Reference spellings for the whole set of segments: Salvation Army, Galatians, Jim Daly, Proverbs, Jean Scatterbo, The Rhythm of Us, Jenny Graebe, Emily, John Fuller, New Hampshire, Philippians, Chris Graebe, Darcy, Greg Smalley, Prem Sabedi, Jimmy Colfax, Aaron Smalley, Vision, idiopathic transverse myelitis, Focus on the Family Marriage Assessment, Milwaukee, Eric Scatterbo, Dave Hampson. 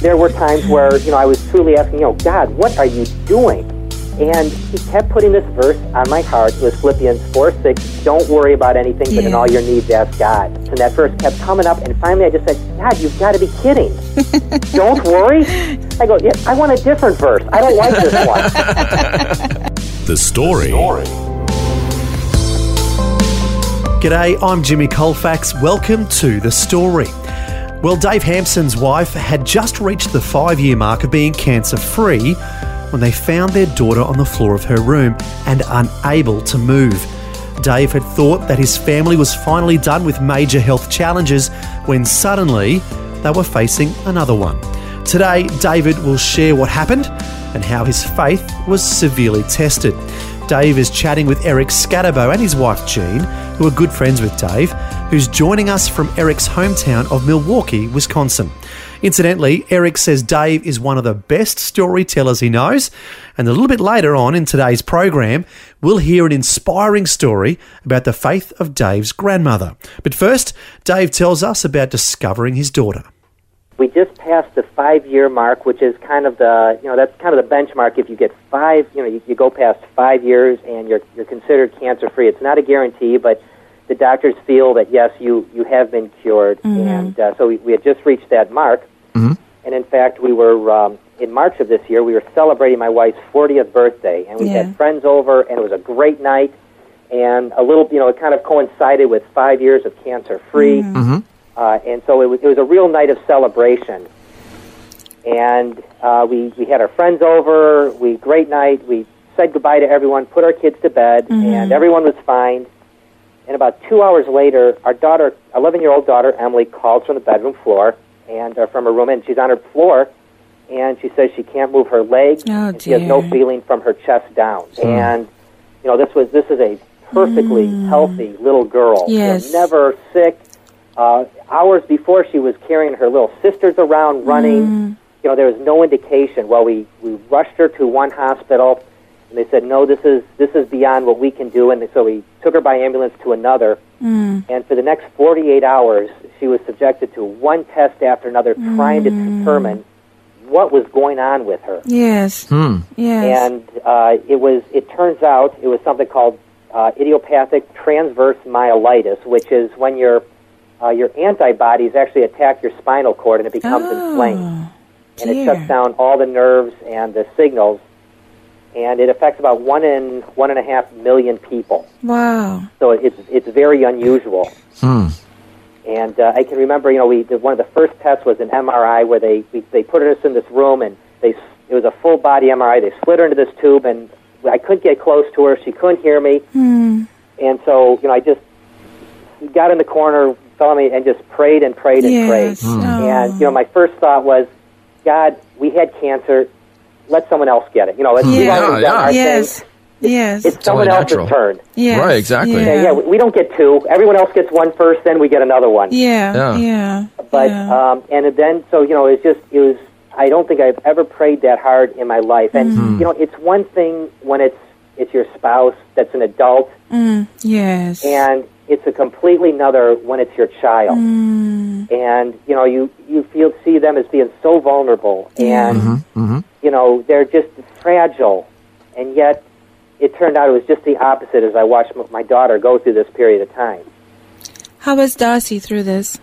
There were times where, I was truly asking, God, what are you doing? And he kept putting this verse on my heart. It was Philippians 4:6, don't worry about anything, but in all your needs, ask God. And that verse kept coming up, and finally I just said, God, you've got to be kidding. Don't worry? I go, yeah, I want a different verse. I don't like this one. The Story. G'day, I'm Jimmy Colfax. Welcome to The Story. Well, Dave Hampson's wife had just reached the 5-year mark of being cancer-free when they found their daughter on the floor of her room and unable to move. Dave had thought that his family was finally done with major health challenges when suddenly they were facing another one. Today, David will share what happened and how his faith was severely tested. Dave is chatting with Eric Scatterbo and his wife Jean, who are good friends with Dave, who's joining us from Eric's hometown of Milwaukee, Wisconsin. Incidentally, Eric says Dave is one of the best storytellers he knows, and a little bit later on in today's program, we'll hear an inspiring story about the faith of Dave's grandmother. But first, Dave tells us about discovering his daughter. We just passed the 5-year mark, which is kind of the, that's kind of the benchmark. If you get 5, you go past 5 years and you're considered cancer-free. It's not a guarantee, but the doctors feel that, yes, you have been cured. Mm-hmm. And so we had just reached that mark. Mm-hmm. And in fact, we were, in March of this year, we were celebrating my wife's 40th birthday. And we had friends over, and it was a great night. And a little, it kind of coincided with 5 years of cancer-free. Mm-hmm. Mm-hmm. And so it was a real night of celebration. And we had our friends over. Great night. We said goodbye to everyone, put our kids to bed, mm-hmm. and everyone was fine. And about 2 hours later, our daughter, 11-year-old daughter, Emily, calls from the bedroom floor and from her room, and she's on her floor, and she says she can't move her legs. Oh, and she has no feeling from her chest down. So. And, this is a perfectly healthy little girl. Yes. Never sick. Hours before, she was carrying her little sisters around, running. Mm. There was no indication. Well, we rushed her to one hospital, and they said, no, this is beyond what we can do. And so we took her by ambulance to another. Mm. And for the next 48 hours, she was subjected to one test after another, trying to determine what was going on with her. Yes. Mm. Yes. And it turns out it was something called idiopathic transverse myelitis, which is when your antibodies actually attack your spinal cord, and it becomes inflamed. And it shuts down all the nerves and the signals. And it affects about 1 in 1.5 million people. Wow. So it's very unusual. Hmm. And I can remember, one of the first tests was an MRI where they put us in this room, and it was a full-body MRI. They slid her into this tube, and I couldn't get close to her. She couldn't hear me. Hmm. And so, I just got in the corner, fell on me, and just prayed. Yes. Mm. And, my first thought was, God, we had cancer. Let someone else get it. Yes. Yes. It's someone else's turn. Yes. Right, exactly. Yeah, we don't get two. Everyone else gets one first, then we get another one. Yeah. But, and then, I don't think I've ever prayed that hard in my life. And, it's one thing when it's your spouse that's an adult. Mm. Yes. And it's a completely another when it's your child. Mm. And, you see them as being so vulnerable. And, they're just fragile. And yet, it turned out it was just the opposite as I watched my daughter go through this period of time. How was Darcy through this?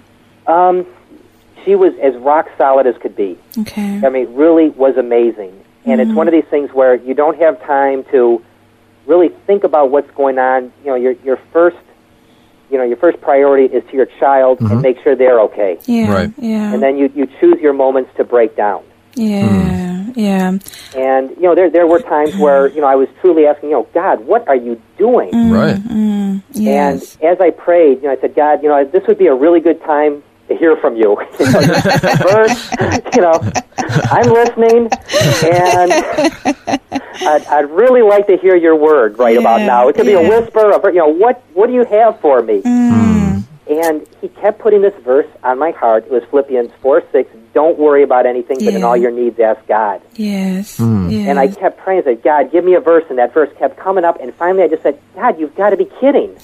She was as rock solid as could be. Okay. I mean, really was amazing. And it's one of these things where you don't have time to really think about what's going on. Your first priority is to your child and make sure they're okay. Yeah, right. Yeah. And then you choose your moments to break down. Yeah, yeah. And, there were times where, I was truly asking, God, what are you doing? Mm, right. Mm, yes. And as I prayed, I said, God, this would be a really good time to hear from you. First, I'm listening, and I'd really like to hear your word right about now. It could be a whisper of, you know, what do you have for me? Mm. And he kept putting this verse on my heart. It was Philippians 4:6. Don't worry about anything, but in all your needs, ask God. Yes. Mm. Yes. And I kept praying. I said, God, give me a verse. And that verse kept coming up. And finally, I just said, God, you've got to be kidding.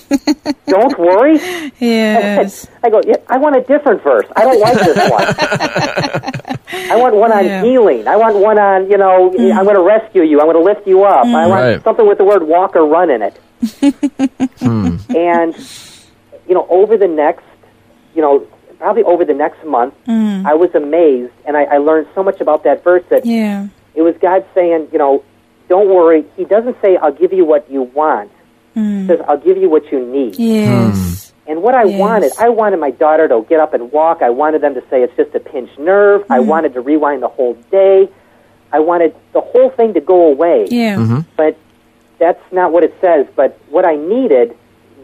Don't worry. Yes. I go, I want a different verse. I don't like this one. I want one on healing. I want one on, you know, I'm going to rescue you. I'm going to lift you up. I want something with the word walk or run in it. And, you know, over the next, you know, probably over the next month, I was amazed, and I learned so much about that verse that it was God saying, you know, don't worry. He doesn't say, I'll give you what you want. He says, I'll give you what you need. Yes. And what I wanted, my daughter to get up and walk. I wanted them to say it's just a pinched nerve. I wanted to rewind the whole day. I wanted the whole thing to go away. Yeah. Mm-hmm. But that's not what it says. But what I needed,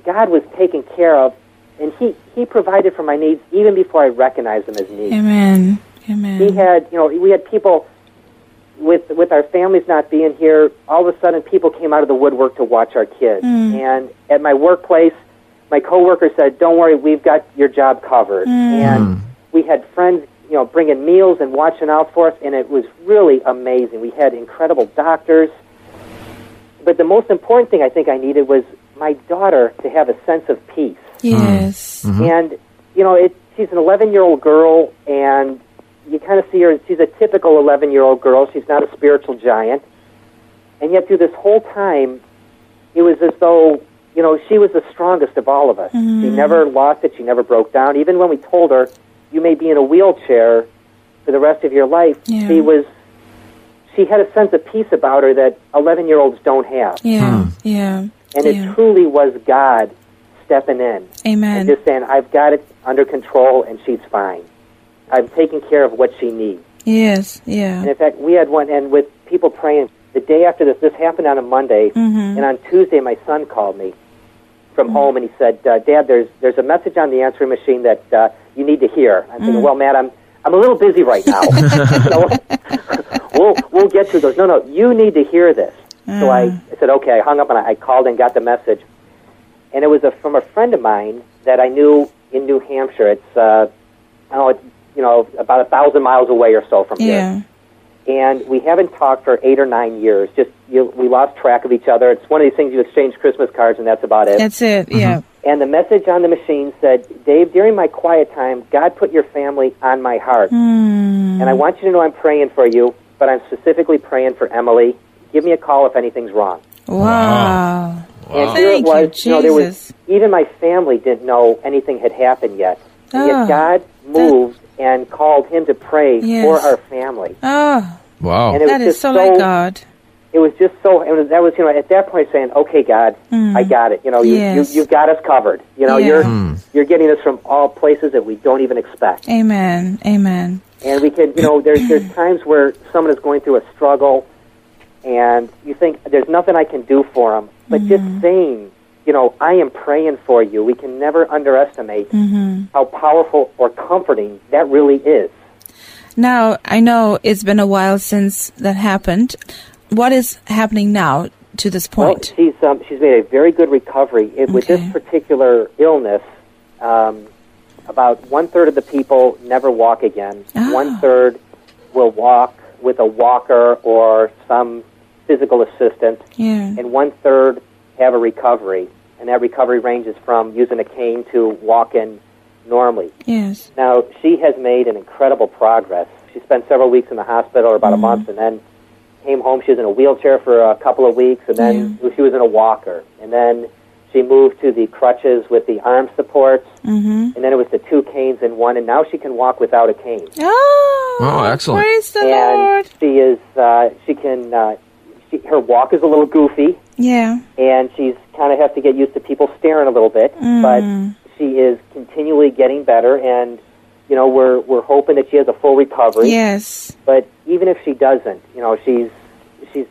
God was taking care of. And he provided for my needs even before I recognized him as needs. Amen. Amen. He had, you know, we had people with our families not being here. All of a sudden, people came out of the woodwork to watch our kids. And at my workplace, my coworker said, "Don't worry, we've got your job covered." And we had friends, you know, bringing meals and watching out for us, and it was really amazing. We had incredible doctors. But the most important thing I think I needed was my daughter to have a sense of peace. Yes. Mm-hmm. And, you know, she's an 11-year-old girl, and you kind of see her, she's a typical 11-year-old girl. She's not a spiritual giant. And yet through this whole time, it was as though, you know, she was the strongest of all of us. Mm-hmm. She never lost it. She never broke down. Even when we told her, you may be in a wheelchair for the rest of your life, she had a sense of peace about her that 11-year-olds don't have. Yeah, And it truly was God stepping in. Amen. And just saying, I've got it under control, and she's fine. I'm taking care of what she needs. Yes, yeah. And in fact, we had one, and with people praying, the day after this happened on a Monday, and on Tuesday, my son called me from home, and he said, Dad, there's a message on the answering machine that you need to hear. I'm thinking, well, Matt, I'm a little busy right now. So we'll get to those. No, you need to hear this. So I said, okay, I hung up, and I called and got the message. And it was from a friend of mine that I knew in New Hampshire. It's, it's, you know, about 1,000 miles away or so from here. And we haven't talked for 8 or 9 years. Just we lost track of each other. It's one of these things you exchange Christmas cards, and that's about it. That's it, yeah. And the message on the machine said, Dave, during my quiet time, God put your family on my heart. Mm. And I want you to know I'm praying for you, but I'm specifically praying for Emily. Give me a call if anything's wrong. Wow. And here it was, you know, there was, even my family didn't know anything had happened yet. And yet God moved and called him to pray for our family. Oh, wow. And that is so like God. It was just so, and that was, you know, at that point saying, okay, God, I got it. You know, you've got us covered. You know, you're getting us from all places that we don't even expect. Amen. Amen. And we can, you know, there's times where someone is going through a struggle and you think there's nothing I can do for them. But just saying, you know, I am praying for you. We can never underestimate how powerful or comforting that really is. Now, I know it's been a while since that happened. What is happening now to this point? Well, she's made a very good recovery. With this particular illness, about one-third of the people never walk again. Oh. One-third will walk with a walker or some physical assistance, and one-third have a recovery, and that recovery ranges from using a cane to walking normally. Yes. Now, she has made an incredible progress. She spent several weeks in the hospital, or about a month, and then came home. She was in a wheelchair for a couple of weeks, and then she was in a walker, and then she moved to the crutches with the arm supports, and then it was the two canes in one, and now she can walk without a cane. Oh, excellent. Praise the Lord. She is, she can... her walk is a little goofy, and she's kind of has to get used to people staring a little bit, but she is continually getting better, and, you know, we're hoping that she has a full recovery. Yes. But even if she doesn't, you know, she's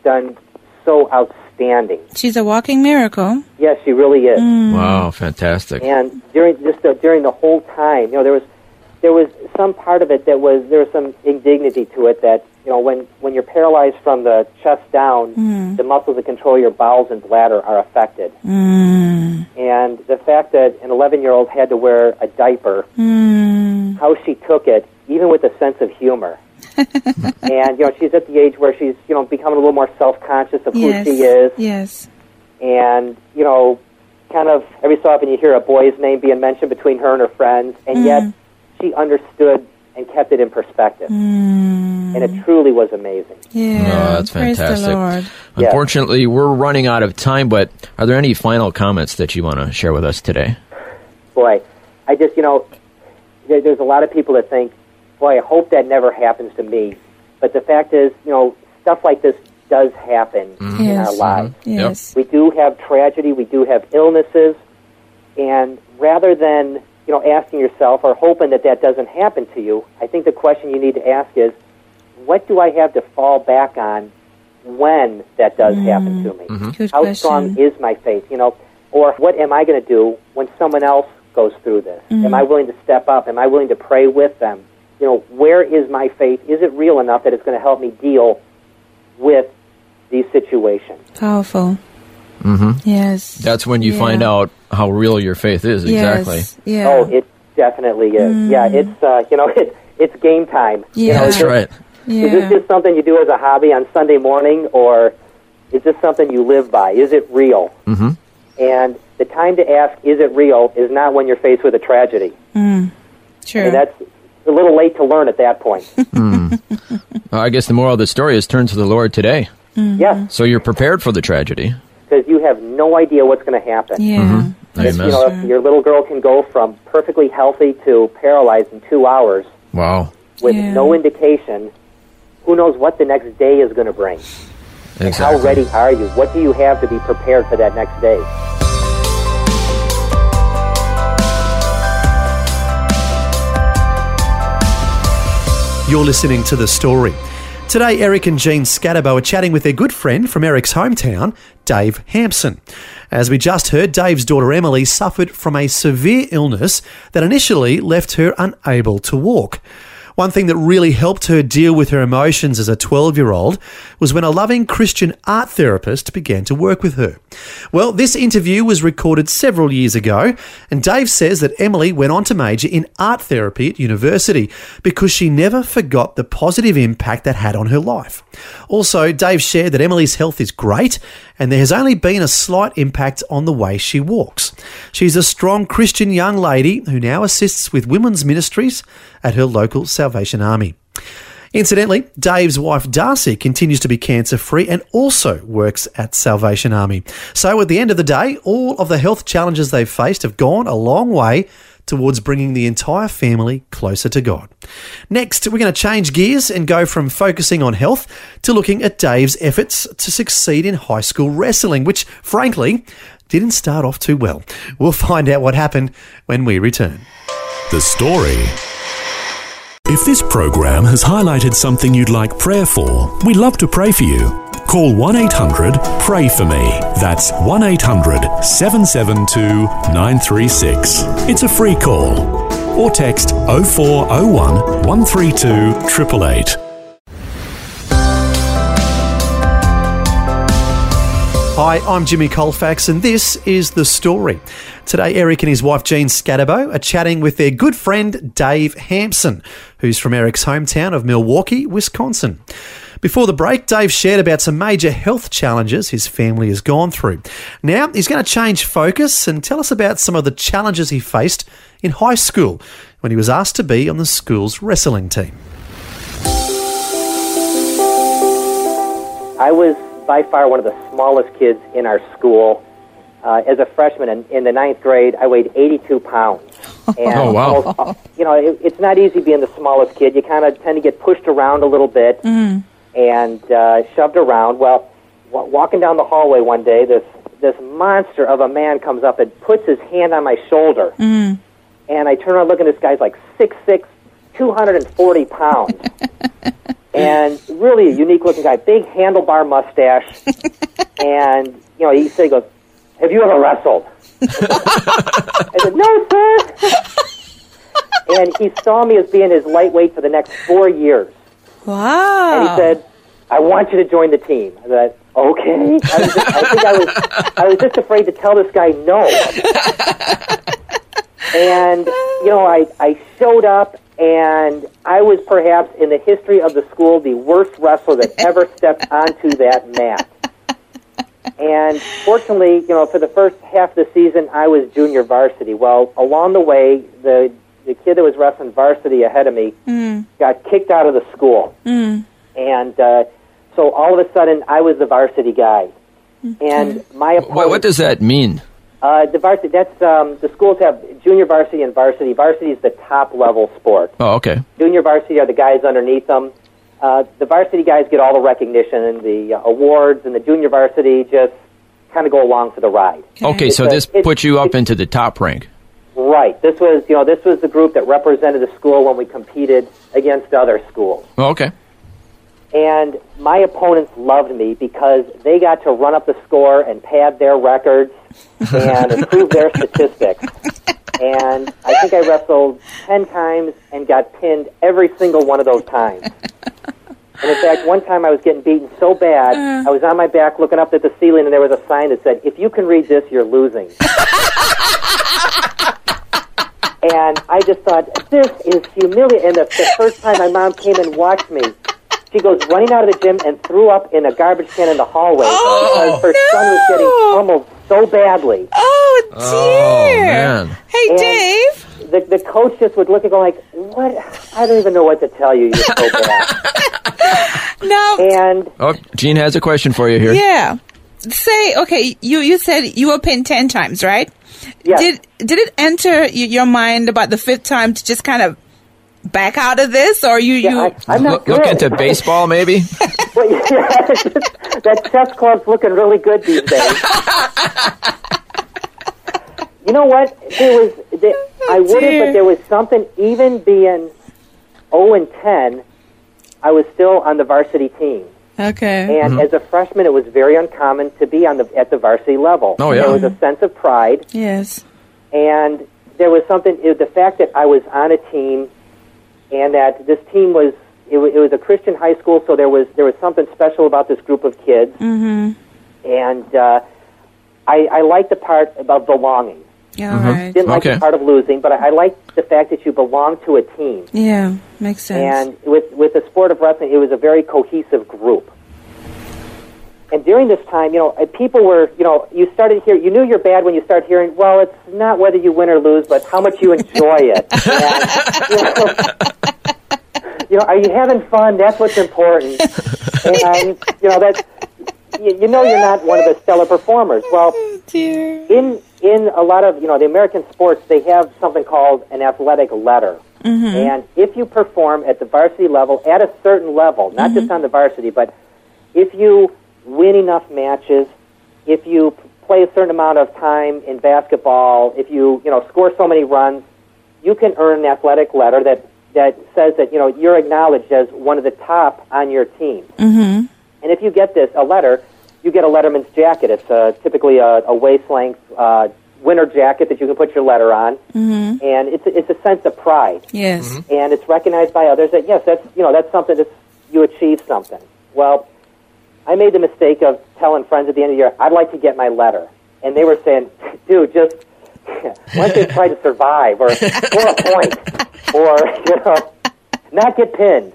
done so outstanding. She's a walking miracle. Yes, she really is. Wow, fantastic. And during the whole time, you know, there was there was some part of it that was, there was some indignity to it that, you know, when you're paralyzed from the chest down, the muscles that control your bowels and bladder are affected. And the fact that an 11-year-old had to wear a diaper, how she took it, even with a sense of humor. And, you know, she's at the age where she's, you know, becoming a little more self-conscious of who she is. Yes. And, you know, kind of every so often you hear a boy's name being mentioned between her and her friends, and yet she understood and kept it in perspective. And it truly was amazing. Yeah, oh, that's fantastic. Unfortunately, we're running out of time, but are there any final comments that you want to share with us today? Boy, I just, you know, there's a lot of people that think, boy, I hope that never happens to me. But the fact is, you know, stuff like this does happen in our lives. Yes. We do have tragedy. We do have illnesses. And rather than, you know, asking yourself or hoping that that doesn't happen to you, I think the question you need to ask is, what do I have to fall back on when that does happen to me? How strong is my faith? You know, or what am I going to do when someone else goes through this? Am I willing to step up? Am I willing to pray with them? You know, where is my faith? Is it real enough that it's going to help me deal with these situations? Powerful. Yes. That's when you find out how real your faith is. Exactly. Yeah. Oh, it definitely is. Yeah, it's, you know, it's game time. Yeah. You know, that's right. Yeah. Is this just something you do as a hobby on Sunday morning, or is this something you live by? Is it real? And the time to ask, is it real, is not when you're faced with a tragedy. Sure. And that's a little late to learn at that point. I guess the moral of the story is turn to the Lord today. Yes. So you're prepared for the tragedy. Because you have no idea what's going to happen. Yeah. Amen. You know, your little girl can go from perfectly healthy to paralyzed in 2 hours. Wow. With no indication. Who knows what the next day is going to bring? Exactly. And how ready are you? What do you have to be prepared for that next day? You're listening to The Story. Today, Eric and Jean Scatterbo are chatting with their good friend from Eric's hometown, Dave Hampson. As we just heard, Dave's daughter Emily suffered from a severe illness that initially left her unable to walk. One thing that really helped her deal with her emotions as a 12-year-old was when a loving Christian art therapist began to work with her. Well, this interview was recorded several years ago, and Dave says that Emily went on to major in art therapy at university because she never forgot the positive impact that had on her life. Also, Dave shared that Emily's health is great and there has only been a slight impact on the way she walks. She's a strong Christian young lady who now assists with women's ministries at her local Salvation Army. Incidentally, Dave's wife Darcy continues to be cancer-free and also works at Salvation Army. So at the end of the day, all of the health challenges they've faced have gone a long way towards bringing the entire family closer to God. Next, we're going to change gears and go from focusing on health to looking at Dave's efforts to succeed in high school wrestling, which, frankly, didn't start off too well. We'll find out what happened when we return. The Story. If this program has highlighted something you'd like prayer for, we'd love to pray for you. Call 1-800-PRAY-FOR-ME. That's 1-800-772-936. It's a free call. Or text 0401 132 888. Hi, I'm Jimmy Colfax, and this is The Story. Today, Eric and his wife Jean Scatterbo are chatting with their good friend Dave Hampson, who's from Eric's hometown of Milwaukee, Wisconsin. Before the break, Dave shared about some major health challenges his family has gone through. Now, he's going to change focus and tell us about some of the challenges he faced in high school when he was asked to be on the school's wrestling team. I was by far one of the smallest kids in our school. As a freshman in the ninth grade, I weighed 82 pounds. And almost, you know, it's not easy being the smallest kid. You kind of tend to get pushed around a little bit and shoved around. Well, walking down the hallway one day, this monster of a man comes up and puts his hand on my shoulder. And I turn around, look, and this guy's like 6'6", 240 pounds. And really a unique-looking guy, big handlebar mustache. And, you know, he said, he goes, "Have you ever wrestled?" I said, "No, sir." And he saw me as being his lightweight for the next 4 years. Wow. And he said, I want you to join the team. I said, okay. I was just afraid to tell this guy no. And, you know, I showed up, and I was perhaps in the history of the school the worst wrestler that ever stepped onto that mat. And fortunately, you know, for the first half of the season, I was junior varsity. Well, along the way, the kid that was wrestling varsity ahead of me got kicked out of the school. And so all of a sudden, I was the varsity guy. And my opponent... What does that mean? The varsity, that's the schools have junior varsity and varsity. Varsity is the top-level sport. Oh, okay. Junior varsity are the guys underneath them. The varsity guys get all the recognition and the awards, and the junior varsity just kind of go along for the ride. Okay, so this puts you up into the top rank. Right. This was, you know, this was the group that represented the school when we competed against other schools. Oh, okay. And my opponents loved me because they got to run up the score and pad their records and improve their statistics. And I think I wrestled 10 times and got pinned every single one of those times. And in fact, one time I was getting beaten so bad, I was on my back looking up at the ceiling, and there was a sign that said, if you can read this, you're losing. And I just thought, this is humiliating. And the first time my mom came and watched me, she goes running out of the gym and threw up in a garbage can in the hallway because her son was getting pummeled so badly. Oh, dear. Oh, man. Hey, and Dave. The coach just would look and go like, what? I don't even know what to tell you. You're so bad. No. And Jean has a question for you here. Yeah. Say, okay, you said you were pinned 10 times, right? Yes. Did it enter your mind about the 5th time to just kind of back out of this, or I'm not good. Look into baseball, maybe? Well, yeah, that chess club's looking really good these days. You know what? I wouldn't, but there was something, even being 0-10, I was still on the varsity team. Okay. And as a freshman, it was very uncommon to be at the varsity level. Oh, yeah. There was a sense of pride. Yes. And there was something, the fact that I was on a team, and that this team was, it was a Christian high school, so there was something special about this group of kids. Mm-hmm. And I liked the part about belonging. Yeah, mm-hmm. Right. Didn't like the part of losing, but I liked the fact that you belong to a team. Yeah, makes sense. And with the sport of wrestling, it was a very cohesive group. And during this time, you know, people were, you know, you started hearing, you knew you're bad when you start hearing, well, it's not whether you win or lose, but how much you enjoy it. And, you know, are you having fun? That's what's important. And, you know, that's, you know, you're not one of the stellar performers. Well, in a lot of, you know, the American sports, they have something called an athletic letter. Mm-hmm. And if you perform at the varsity level, at a certain level, not just on the varsity, but if you win enough matches, if you play a certain amount of time in basketball, if you know, score so many runs, you can earn an athletic letter that says that, you know, you're acknowledged as one of the top on your team. Mm-hmm. And if you get you get a letterman's jacket. It's typically a waist-length winter jacket that you can put your letter on. Mm-hmm. And it's a sense of pride. Yes. Mm-hmm. And it's recognized by others that, yes, that's something that you achieve something. Well, I made the mistake of telling friends at the end of the year, I'd like to get my letter. And they were saying, dude, just why don't you try to survive or score a point or, you know, not get pinned.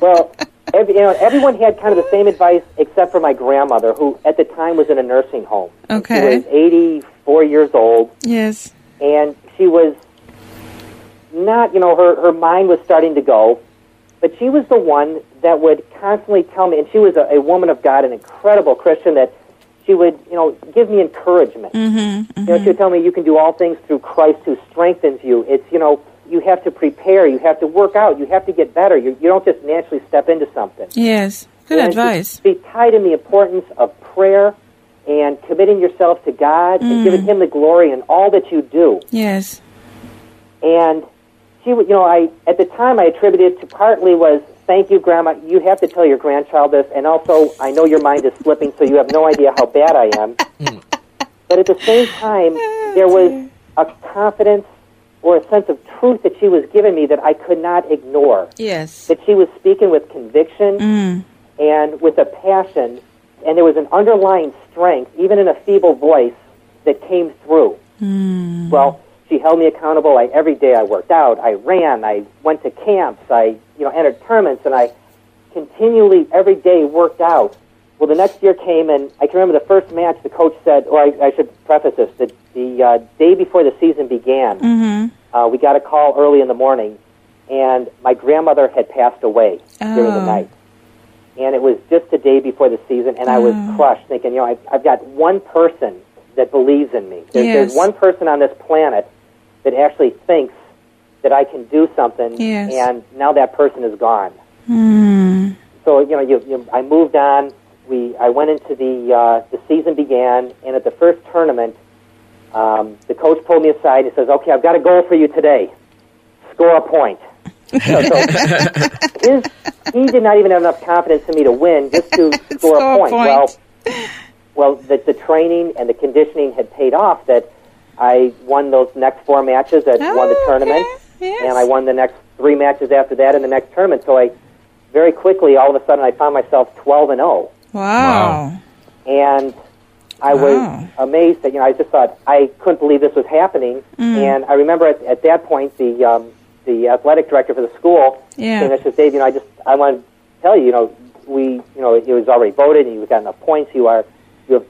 Well, everyone had kind of the same advice except for my grandmother, who at the time was in a nursing home. Okay. She was 84 years old. Yes. And she was not, you know, her mind was starting to go. But she was the one that would constantly tell me, and she was a woman of God, an incredible Christian, that she would, you know, give me encouragement. Mm-hmm, mm-hmm. You know, she would tell me, you can do all things through Christ who strengthens you. It's, you know, you have to prepare, you have to work out, you have to get better. You don't just naturally step into something. Yes, good advice. Be tied in the importance of prayer and committing yourself to God and giving Him the glory in all that you do. Yes. And she would, you know, at the time I attributed it to partly was, thank you, Grandma, you have to tell your grandchild this, and also I know your mind is slipping, so you have no idea how bad I am. But at the same time, there was a confidence or a sense of truth that she was giving me that I could not ignore. Yes. That she was speaking with conviction and with a passion, and there was an underlying strength, even in a feeble voice, that came through. Mm. Well, she held me accountable. Every day I worked out, I ran, I went to camps, I entered tournaments, and I continually, every day, worked out. Well, the next year came, and I can remember the first match the coach said, or I should preface this, that the day before the season began, we got a call early in the morning, and my grandmother had passed away during the night. And it was just the day before the season, and I was crushed, thinking, I've got one person that believes in me. There's one person on this planet that actually thinks that I can do something, and now that person is gone. Mm. So, I moved on. I went into the season began, and at the first tournament, the coach pulled me aside and says, "Okay, I've got a goal for you today. Score a point." So he did not even have enough confidence in me to win, just to score a point. Well, the training and the conditioning had paid off. That I won those next four matches. Won the tournament, and I won the next three matches after that in the next tournament. So I very quickly, all of a sudden, I found myself 12-0. Wow. And I was amazed that, I just thought I couldn't believe this was happening. Mm. And I remember at that point, the athletic director for the school came and said, "Dave, I want to tell you, it was already voted and you've got enough points. You have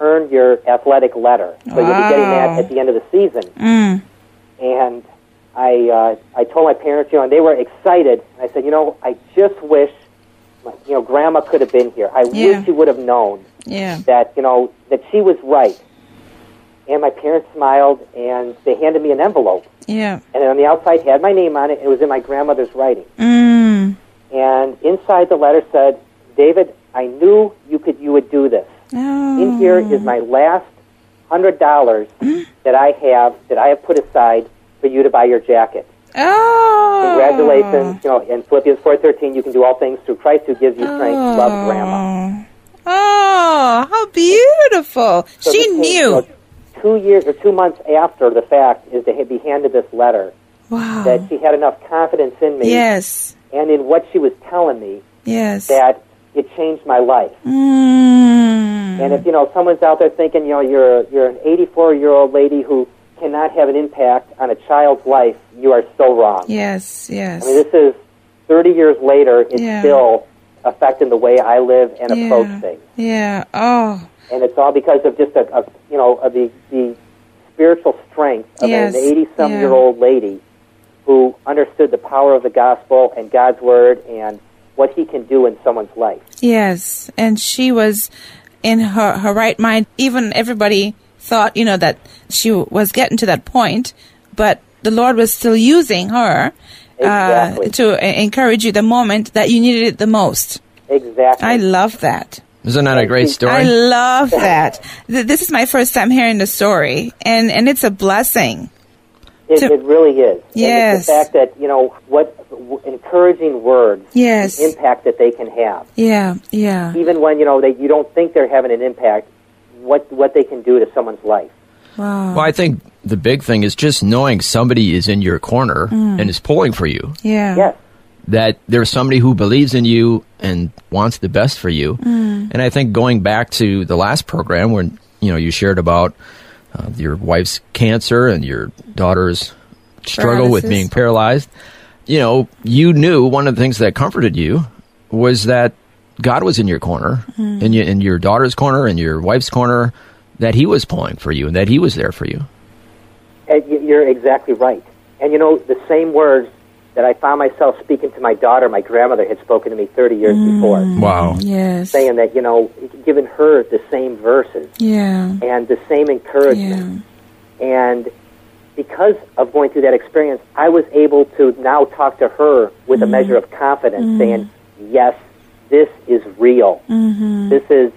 earned your athletic letter. So you'll be getting that at the end of the season." Mm. And I told my parents, and they were excited. I said, I just wish Grandma could have been here. I wish she would have known that, that she was right. And my parents smiled, and they handed me an envelope. Yeah. And on the outside had my name on it. It was in my grandmother's writing. Mm. And inside the letter said, "David, I knew you would do this. Oh. In here is my last $100 that I have put aside for you to buy your jacket. Oh. Congratulations. In Philippians 4:13, you can do all things through Christ who gives you strength." Love, Grandma. Oh, how beautiful. So she knew. 2 years or 2 months after the fact is to be handed this letter. Wow. That she had enough confidence in me. Yes. And in what she was telling me. Yes. That it changed my life. Mm. And if, someone's out there thinking, you're an 84-year-old lady who cannot have an impact on a child's life, you are so wrong. Yes. I mean, this is 30 years later, it's still affecting the way I live and approach things. Yeah, oh. And it's all because of just the spiritual strength of an 80-some-year-old lady who understood the power of the gospel and God's word and what he can do in someone's life. Yes, and she was in her right mind. Even everybody thought, that she was getting to that point, but the Lord was still using her to encourage you the moment that you needed it the most. Exactly. I love that. Isn't that a great story? I love that. This is my first time hearing the story, and it's a blessing. It really is. Yes. The fact that, what encouraging words, the impact that they can have. Yeah. Even when, you don't think they're having an impact, what they can do to someone's life. Wow. Well, I think the big thing is just knowing somebody is in your corner and is pulling for you. Yeah. Yes. That there's somebody who believes in you and wants the best for you. Mm. And I think going back to the last program when, you shared about your wife's cancer and your daughter's struggle with being paralyzed, you knew one of the things that comforted you was that God was in your corner, in your daughter's corner, in your wife's corner, that he was pulling for you and that he was there for you. And you're exactly right. And, the same words that I found myself speaking to my daughter, my grandmother had spoken to me 30 years before. Wow. Yes. Saying that, giving her the same verses. Yeah. And the same encouragement. Yeah. And because of going through that experience, I was able to now talk to her with a measure of confidence, saying, yes, this is real. Mm-hmm. This is,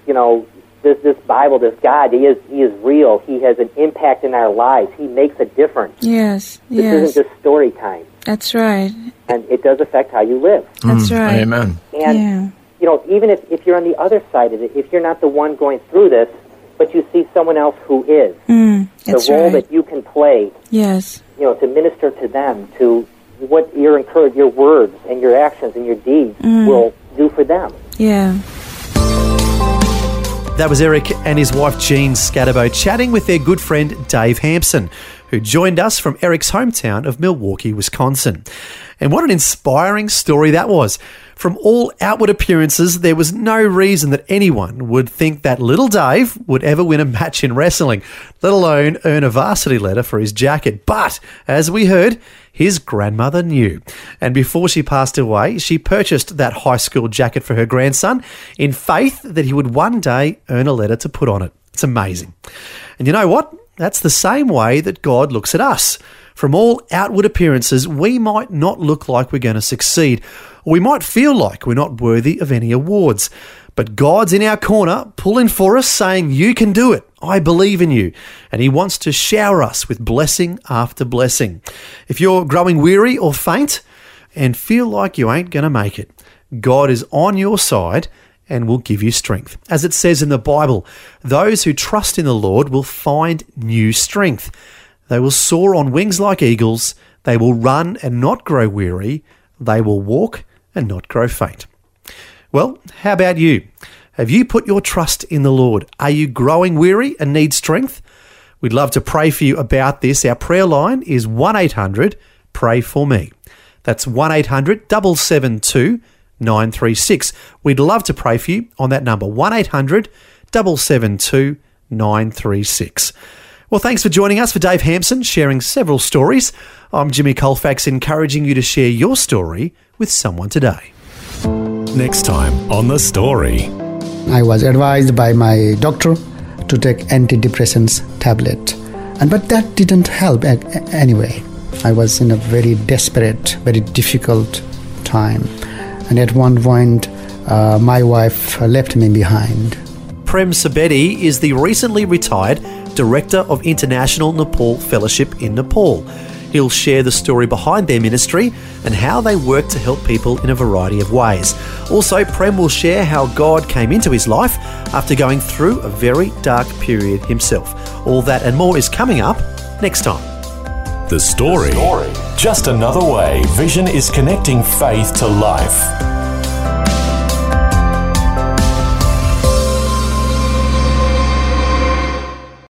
this Bible, this God, He is real. He has an impact in our lives. He makes a difference. Yes. This isn't just story time. That's right. And it does affect how you live. That's right. Amen. And, even if you're on the other side of it, if you're not the one going through this, but you see someone else who is. The role that you can play. Yes. You know, to minister to them, to what your encourage, your words and your actions and your deeds will do for them. Yeah. That was Eric and his wife Jean Scatterbo chatting with their good friend Dave Hampson, who joined us from Eric's hometown of Milwaukee, Wisconsin. And what an inspiring story that was. From all outward appearances, there was no reason that anyone would think that little Dave would ever win a match in wrestling, let alone earn a varsity letter for his jacket. But as we heard, his grandmother knew. And before she passed away, she purchased that high school jacket for her grandson in faith that he would one day earn a letter to put on it. It's amazing. And you know what? That's the same way that God looks at us. From all outward appearances, we might not look like we're going to succeed, or we might feel like we're not worthy of any awards. But God's in our corner, pulling for us, saying, "You can do it. I believe in you." And He wants to shower us with blessing after blessing. If you're growing weary or faint and feel like you ain't going to make it, God is on your side and will give you strength. As it says in the Bible, those who trust in the Lord will find new strength. They will soar on wings like eagles. They will run and not grow weary. They will walk and not grow faint. Well, how about you? Have you put your trust in the Lord? Are you growing weary and need strength? We'd love to pray for you about this. Our prayer line is 1-800-PRAY-FOR-ME. That's 1-800-772-936. We'd love to pray for you on that number, 1-800-772-936. Well, thanks for joining us for Dave Hampson sharing several stories. I'm Jimmy Colfax, encouraging you to share your story with someone today. Next time on The Story. I was advised by my doctor to take antidepressants tablet, but that didn't help anyway. I was in a very desperate, very difficult time. And at one point, my wife left me behind. Prem Sabedi is the recently retired Director of International Nepal Fellowship in Nepal. He'll share the story behind their ministry and how they work to help people in a variety of ways. Also, Prem will share how God came into his life after going through a very dark period himself. All that and more is coming up next time. The Story. Just another way Vision is connecting faith to life.